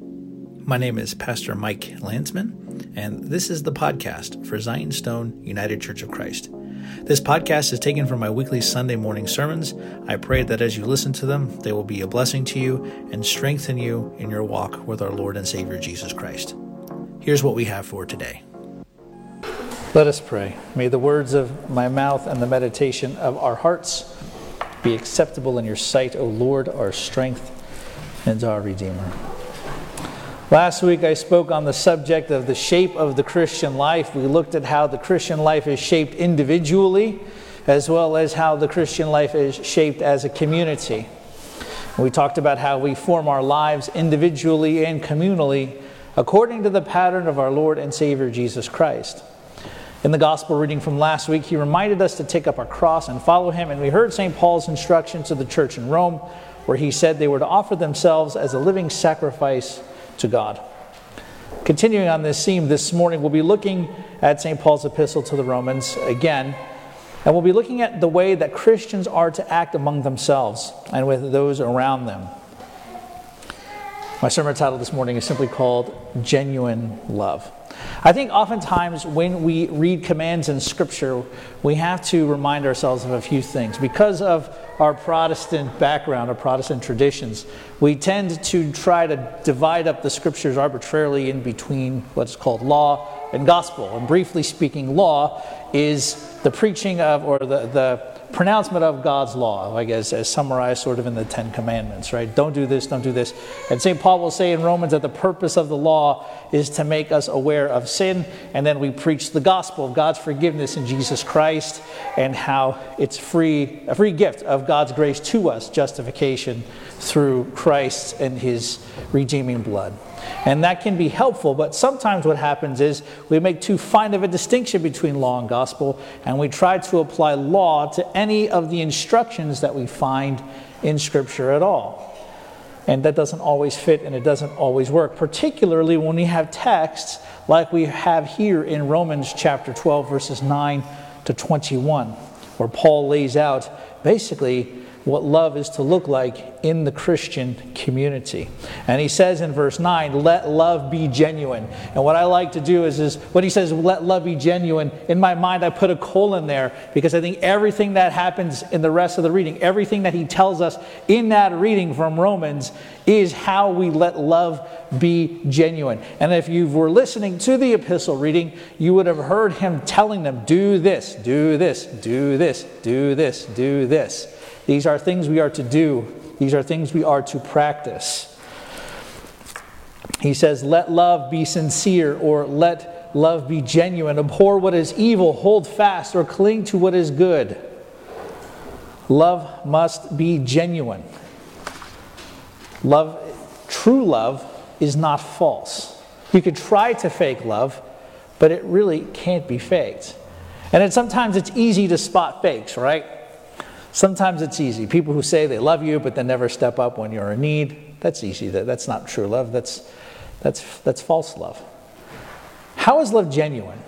My name is Pastor Mike Landsman, and this is the podcast for Zion Stone United Church of Christ. This podcast is taken from my weekly Sunday morning sermons. I pray that as you listen to them, they will be a blessing to you and strengthen you in your walk with our Lord and Savior Jesus Christ. Here's what we have for today. Let us pray. May the words of my mouth and the meditation of our hearts be acceptable in your sight, O Lord, our strength and our Redeemer. Last week I spoke on the subject of the shape of the Christian life. We looked at how the Christian life is shaped individually, as well as how the Christian life is shaped as a community. We talked about how we form our lives individually and communally according to the pattern of our Lord and Savior Jesus Christ. In the gospel reading from last week, he reminded us to take up our cross and follow him, and we heard St. Paul's instruction to the church in Rome, where he said they were to offer themselves as a living sacrifice to God. Continuing on this theme this morning, we'll be looking at St. Paul's epistle to the Romans again, and we'll be looking at the way that Christians are to act among themselves and with those around them. My sermon title this morning is simply called Genuine Love. I think oftentimes when we read commands in Scripture, we have to remind ourselves of a few things. Because of our Protestant background, our Protestant traditions, we tend to try to divide up the Scriptures arbitrarily in between what's called law and gospel. And briefly speaking, law is the preaching of, or the pronouncement of God's law, I guess, as summarized sort of in the Ten Commandments, right? Don't do this, don't do this. And St. Paul will say in Romans that the purpose of the law is to make us aware of sin, and then we preach the gospel of God's forgiveness in Jesus Christ and how it's a free gift of God's grace to us, justification through Christ and his redeeming blood. And that can be helpful, but sometimes what happens is we make too fine of a distinction between law and gospel, and we try to apply law to any of the instructions that we find in Scripture at all. And that doesn't always fit, and it doesn't always work, particularly when we have texts like we have here in Romans chapter 12, verses 9 to 21, where Paul lays out basically what love is to look like in the Christian community. And he says in verse 9, let love be genuine. And what I like to do is when he says, let love be genuine, in my mind I put a colon there, because I think everything that happens in the rest of the reading, everything that he tells us in that reading from Romans, is how we let love be genuine. And if you were listening to the epistle reading, you would have heard him telling them, do this, do this, do this, do this, do this. These are things we are to do. These are things we are to practice. He says, let love be sincere, or let love be genuine. Abhor what is evil, hold fast, or cling to what is good. Love must be genuine. Love, true love, is not false. You could try to fake love, but it really can't be faked. And sometimes it's easy to spot fakes, right? Sometimes it's easy. People who say they love you, but then never step up when you're in need. That's easy. That's not true love. That's false love. How is love genuine?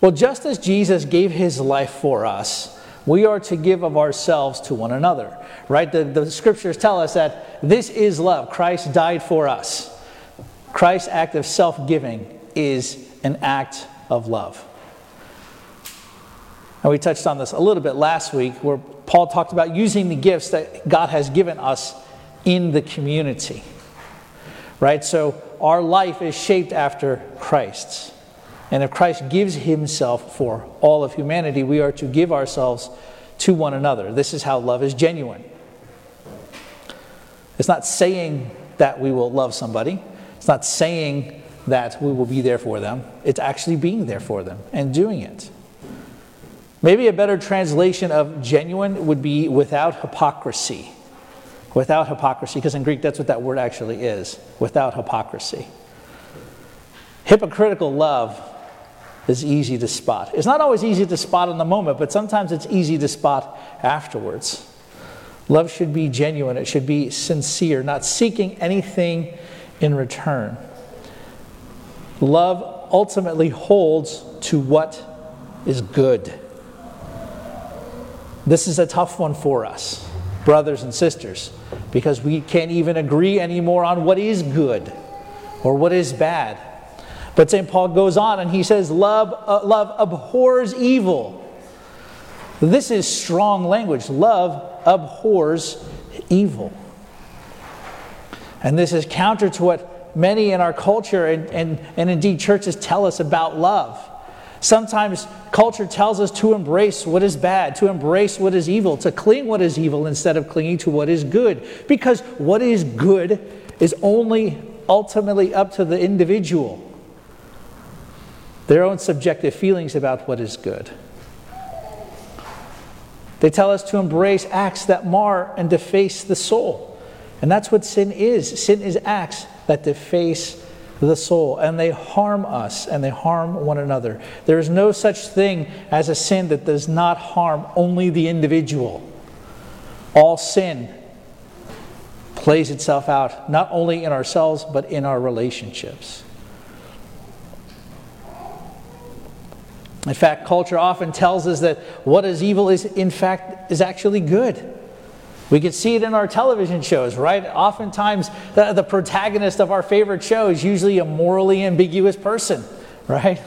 Well, just as Jesus gave his life for us, we are to give of ourselves to one another, right? The scriptures tell us that this is love. Christ died for us. Christ's act of self-giving is an act of love. And we touched on this a little bit last week, where Paul talked about using the gifts that God has given us in the community, right? So our life is shaped after Christ's. And if Christ gives himself for all of humanity, we are to give ourselves to one another. This is how love is genuine. It's not saying that we will love somebody. It's not saying that we will be there for them. It's actually being there for them and doing it. Maybe a better translation of genuine would be without hypocrisy. Without hypocrisy, because in Greek that's what that word actually is. Without hypocrisy. Hypocritical love is easy to spot. It's not always easy to spot in the moment, but sometimes it's easy to spot afterwards. Love should be genuine. It should be sincere, not seeking anything in return. Love ultimately holds to what is good. This is a tough one for us brothers and sisters, because we can't even agree anymore on what is good or what is bad. But St. Paul goes on and he says, love abhors evil. This is strong language. Love abhors evil. And this is counter to what many in our culture and indeed churches tell us about love. Sometimes culture tells us to embrace what is bad, to embrace what is evil, to cling what is evil instead of clinging to what is good. Because what is good is only ultimately up to the individual. Their own subjective feelings about what is good. They tell us to embrace acts that mar and deface the soul. And that's what sin is. Sin is acts that deface the soul. And they harm us and they harm one another. There is no such thing as a sin that does not harm only the individual. All sin plays itself out not only in ourselves but in our relationships. In fact, culture often tells us that what is evil is actually good. We can see it in our television shows, right? Oftentimes, the protagonist of our favorite show is usually a morally ambiguous person, right?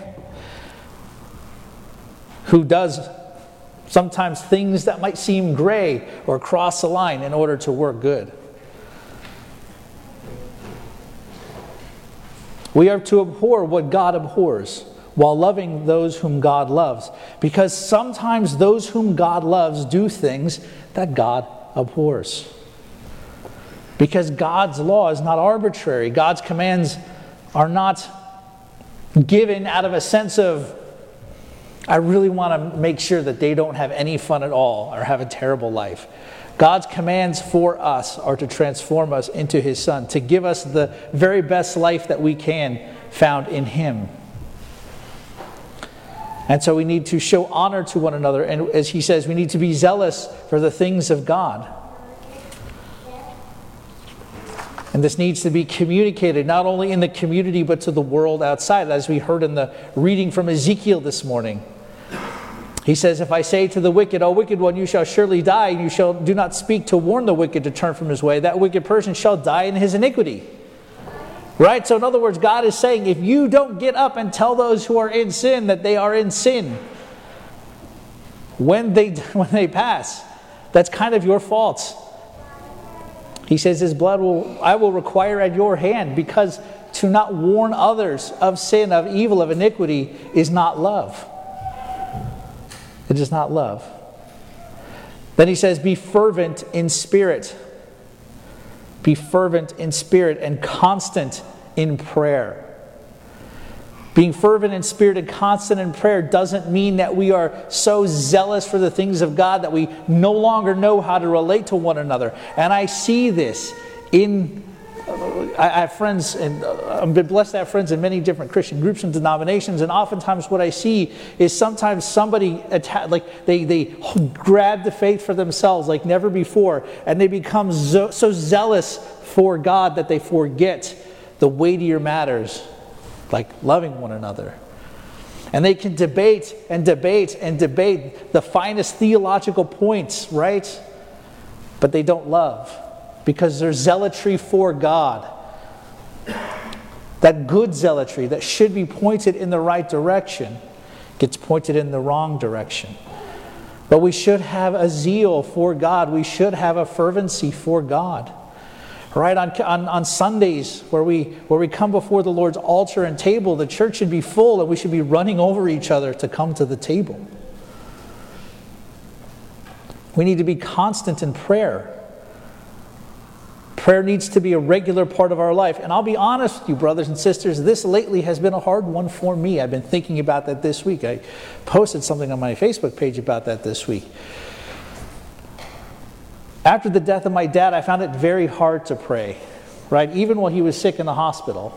Who does sometimes things that might seem gray or cross the line in order to work good. We are to abhor what God abhors, while loving those whom God loves. Because sometimes those whom God loves do things that God abhors. Because God's law is not arbitrary. God's commands are not given out of a sense of, I really want to make sure that they don't have any fun at all or have a terrible life. God's commands for us are to transform us into His Son, to give us the very best life that we can found in Him. And so we need to show honor to one another. And as he says, we need to be zealous for the things of God. And this needs to be communicated not only in the community but to the world outside. As we heard in the reading from Ezekiel this morning. He says, if I say to the wicked, O wicked one, you shall surely die. And you shall do not speak to warn the wicked to turn from his way. That wicked person shall die in his iniquity. Right? So in other words, God is saying, if you don't get up and tell those who are in sin that they are in sin when they pass, that's kind of your fault. He says, His blood I will require at your hand, because to not warn others of sin, of evil, of iniquity is not love. It is not love. Then he says, be fervent in spirit. Be fervent in spirit and constant in prayer. Being fervent in spirit and constant in prayer doesn't mean that we are so zealous for the things of God that we no longer know how to relate to one another. And I see this in... I have friends, and I've been blessed to have friends in many different Christian groups and denominations, and oftentimes what I see is sometimes somebody, they grab the faith for themselves like never before, and they become so zealous for God that they forget the weightier matters, like loving one another. And they can debate and debate and debate the finest theological points, right? But they don't love. Because there's zealotry for God. That good zealotry that should be pointed in the right direction gets pointed in the wrong direction. But we should have a zeal for God. We should have a fervency for God. Right? On Sundays where we come before the Lord's altar and table, the church should be full and we should be running over each other to come to the table. We need to be constant in prayer. Prayer needs to be a regular part of our life. And I'll be honest with you, brothers and sisters, this lately has been a hard one for me. I've been thinking about that this week. I posted something on my Facebook page about that this week. After the death of my dad, I found it very hard to pray, right? Even while he was sick in the hospital,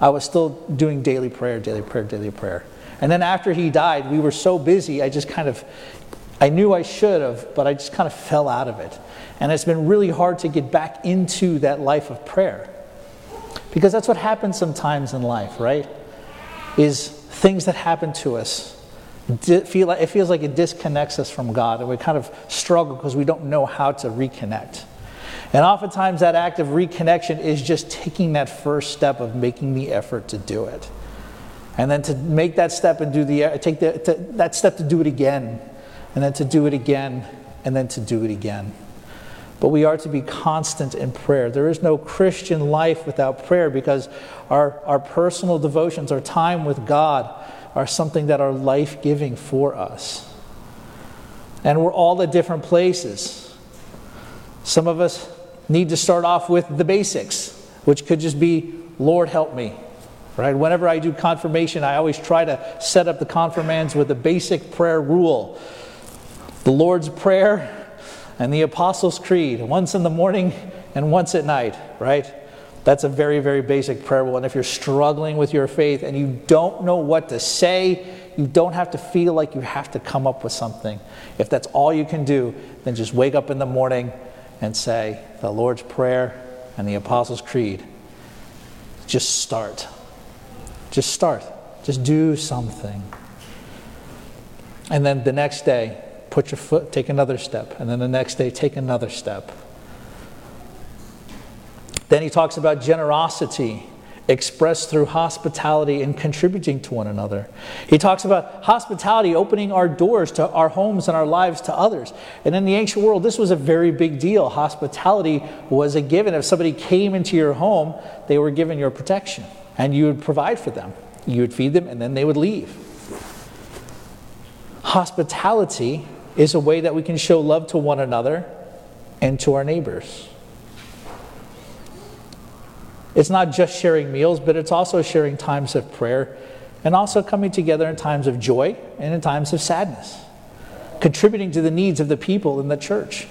I was still doing daily prayer. And then after he died, we were so busy, I knew I should have, but I just kind of fell out of it. And it's been really hard to get back into that life of prayer. Because that's what happens sometimes in life, right? Is things that happen to us. it feels like it disconnects us from God, and we kind of struggle because we don't know how to reconnect. And oftentimes that act of reconnection is just taking that first step of making the effort to do it. And then to make that step and do it again, and then to do it again, and then to do it again. But we are to be constant in prayer. There is no Christian life without prayer, because our personal devotions, our time with God, are something that are life-giving for us. And we're all at different places. Some of us need to start off with the basics, which could just be, Lord, help me. Right? Whenever I do confirmation, I always try to set up the confirmands with a basic prayer rule. The Lord's Prayer and the Apostles' Creed, once in the morning and once at night, right? That's a very, very basic prayer rule. And if you're struggling with your faith and you don't know what to say, you don't have to feel like you have to come up with something. If that's all you can do, then just wake up in the morning and say the Lord's Prayer and the Apostles' Creed. Just start. Just start. Just do something. And then the next day, put your foot, take another step. And then the next day, take another step. Then he talks about generosity expressed through hospitality and contributing to one another. He talks about hospitality, opening our doors to our homes and our lives to others. And in the ancient world, this was a very big deal. Hospitality was a given. If somebody came into your home, they were given your protection. And you would provide for them. You would feed them, and then they would leave. Hospitality is a way that we can show love to one another and to our neighbors. It's not just sharing meals, but it's also sharing times of prayer, and also coming together in times of joy and in times of sadness, contributing to the needs of the people in the church.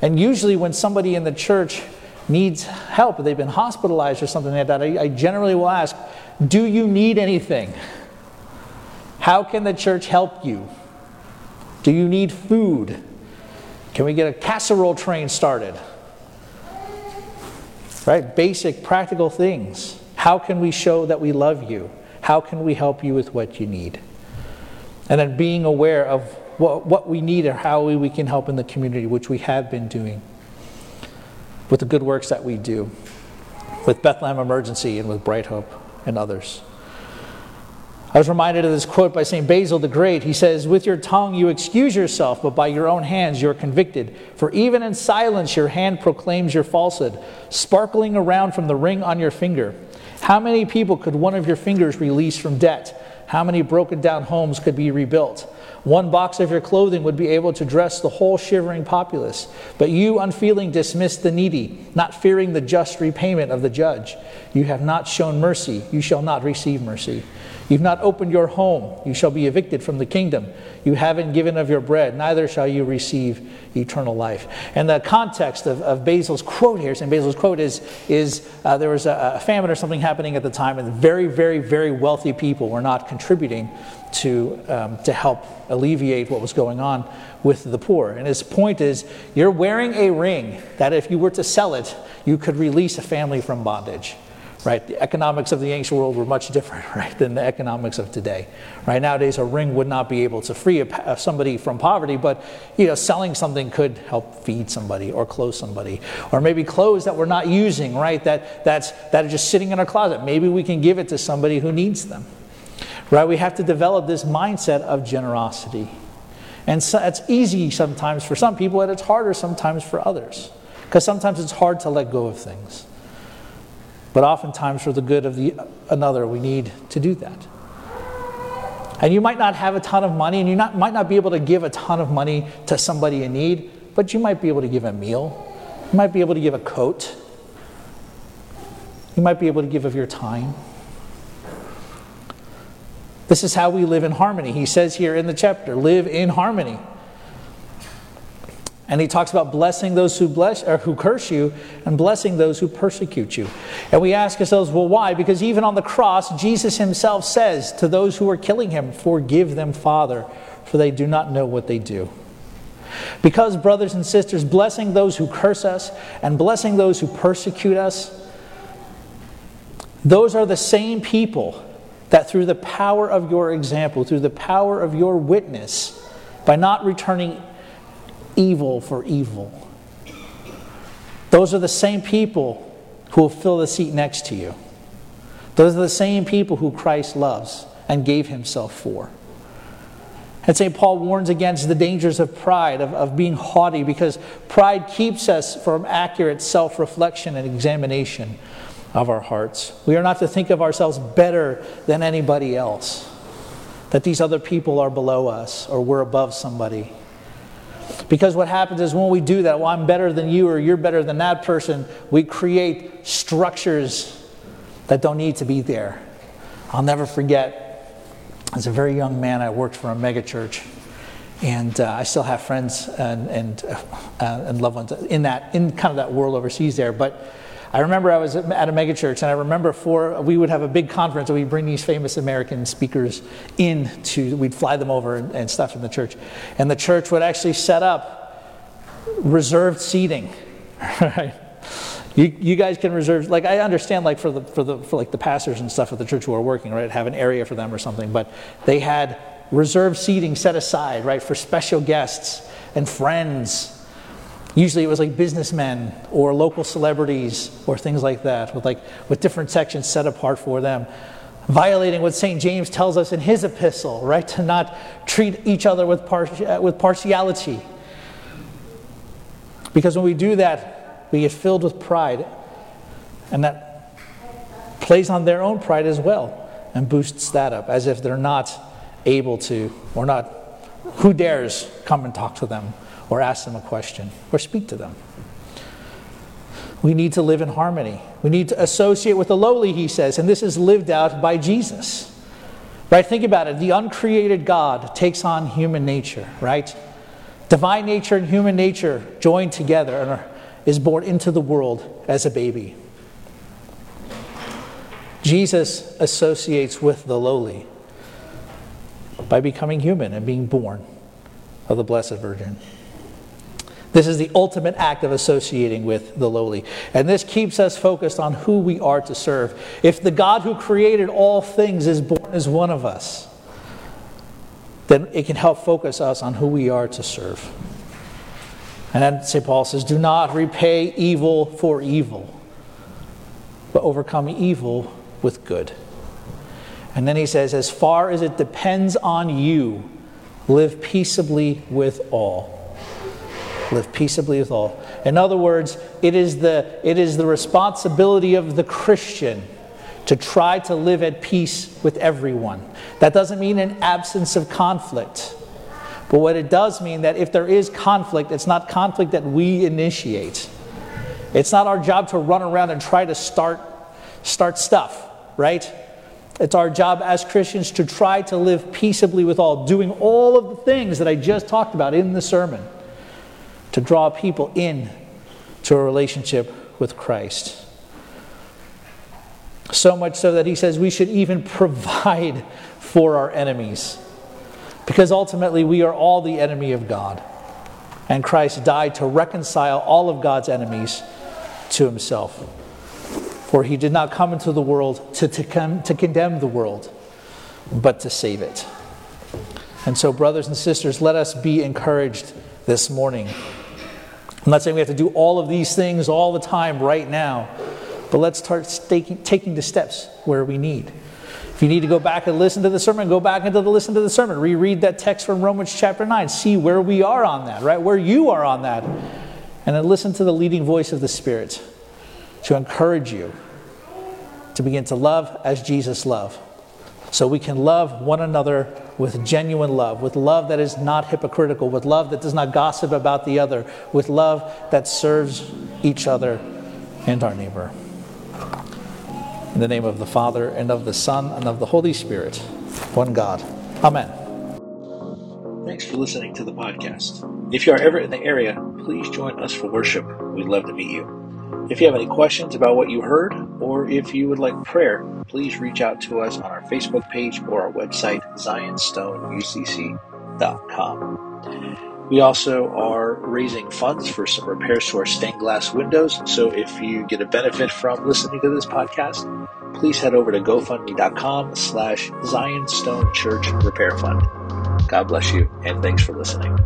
And usually when somebody in the church needs help, they've been hospitalized or something like that, I generally will ask, do you need anything? How can the church help you? Do you need food? Can we get a casserole train started? Right? Basic, practical things. How can we show that we love you? How can we help you with what you need? And then being aware of what we need or how we can help in the community, which we have been doing with the good works that we do, with Bethlehem Emergency and with Bright Hope and others. I was reminded of this quote by St. Basil the Great. He says, "With your tongue you excuse yourself, but by your own hands you are convicted. For even in silence your hand proclaims your falsehood, sparkling around from the ring on your finger. How many people could one of your fingers release from debt? How many broken down homes could be rebuilt? One box of your clothing would be able to dress the whole shivering populace. But you, unfeeling, dismiss the needy, not fearing the just repayment of the judge. You have not shown mercy. You shall not receive mercy. You've not opened your home. You shall be evicted from the kingdom. You haven't given of your bread. Neither shall you receive eternal life." And the context of Basil's quote here, St. Basil's quote is there was a famine or something happening at the time, and very, very, very wealthy people were not contributing to help alleviate what was going on with the poor. And his point is, you're wearing a ring that if you were to sell it, you could release a family from bondage. Right, the economics of the ancient world were much different, right, than the economics of today. Right, nowadays a ring would not be able to free somebody from poverty, but selling something could help feed somebody or clothe somebody, or maybe clothes that we're not using, right, that are just sitting in our closet. Maybe we can give it to somebody who needs them. Right, we have to develop this mindset of generosity, and so it's easy sometimes for some people, and it's harder sometimes for others, because sometimes it's hard to let go of things. But oftentimes for the good of another, we need to do that. And you might not have a ton of money, and you might not be able to give a ton of money to somebody in need, but you might be able to give a meal. You might be able to give a coat. You might be able to give of your time. This is how we live in harmony. He says here in the chapter, live in harmony. And he talks about blessing those who curse you, and blessing those who persecute you. And we ask ourselves, well, why? Because even on the cross, Jesus himself says to those who are killing him, "Forgive them, Father, for they do not know what they do." Because, brothers and sisters, blessing those who curse us and blessing those who persecute us, those are the same people that through the power of your example, through the power of your witness, by not returning evil for evil, those are the same people who will fill the seat next to you. Those are the same people who Christ loves and gave himself for. And St. Paul warns against the dangers of pride, of being haughty, because pride keeps us from accurate self-reflection and examination of our hearts. We are not to think of ourselves better than anybody else, that these other people are below us or we're above somebody. Because what happens is when we do that, well, I'm better than you or you're better than that person, we create structures that don't need to be there. I'll never forget, as a very young man, I worked for a megachurch, and I still have friends and loved ones in kind of that world overseas there. But I remember I was at a megachurch, and I remember we would have a big conference, and we'd bring these famous American speakers we'd fly them over and stuff in the church, and the church would actually set up reserved seating, right? You guys can reserve, like I understand, like for the pastors and stuff at the church who are working, right, have an area for them or something, but they had reserved seating set aside, right, for special guests and friends. Usually it was like businessmen or local celebrities or things like that, with different sections set apart for them, violating what St. James tells us in his epistle, right, to not treat each other with partiality, because when we do that, we get filled with pride, and that plays on their own pride as well and boosts that up, as if they're not able to, or not, who dares come and talk to them or ask them a question or speak to them. We need to live in harmony. We need to associate with the lowly, he says, and this is lived out by Jesus. Right? Think about it. The uncreated God takes on human nature, right? Divine nature and human nature joined together and are is born into the world as a baby. Jesus associates with the lowly by becoming human and being born of the Blessed Virgin. This is the ultimate act of associating with the lowly. And this keeps us focused on who we are to serve. If the God who created all things is born as one of us, then it can help focus us on who we are to serve. And then St. Paul says, do not repay evil for evil, but overcome evil with good. And then he says, as far as it depends on you, live peaceably with all. Live peaceably with all. In other words, it is the responsibility of the Christian to try to live at peace with everyone. That doesn't mean an absence of conflict. But what it does mean that if there is conflict, it's not conflict that we initiate. It's not our job to run around and try to start stuff, right? It's our job as Christians to try to live peaceably with all, doing all of the things that I just talked about in the sermon, to draw people in to a relationship with Christ. So much so that he says we should even provide for our enemies. Because ultimately we are all the enemy of God. And Christ died to reconcile all of God's enemies to himself. For he did not come into the world to condemn the world, but to save it. And so, brothers and sisters, let us be encouraged this morning. I'm not saying we have to do all of these things all the time right now. But let's start taking the steps where we need. If you need to go back and listen to the sermon, go back and listen to the sermon. Reread that text from Romans chapter 9. See where we are on that, right? Where you are on that. And then listen to the leading voice of the Spirit to encourage you to begin to love as Jesus loved. So we can love one another with genuine love, with love that is not hypocritical, with love that does not gossip about the other, with love that serves each other and our neighbor. In the name of the Father, and of the Son, and of the Holy Spirit, one God. Amen. Thanks for listening to the podcast. If you are ever in the area, please join us for worship. We'd love to meet you. If you have any questions about what you heard, or if you would like prayer, please reach out to us on our Facebook page or our website, zionstoneUCC.com. We also are raising funds for some repairs to our stained glass windows. So if you get a benefit from listening to this podcast, please head over to gofundme.com/Zion Stone Church Repair Fund. God bless you, and thanks for listening.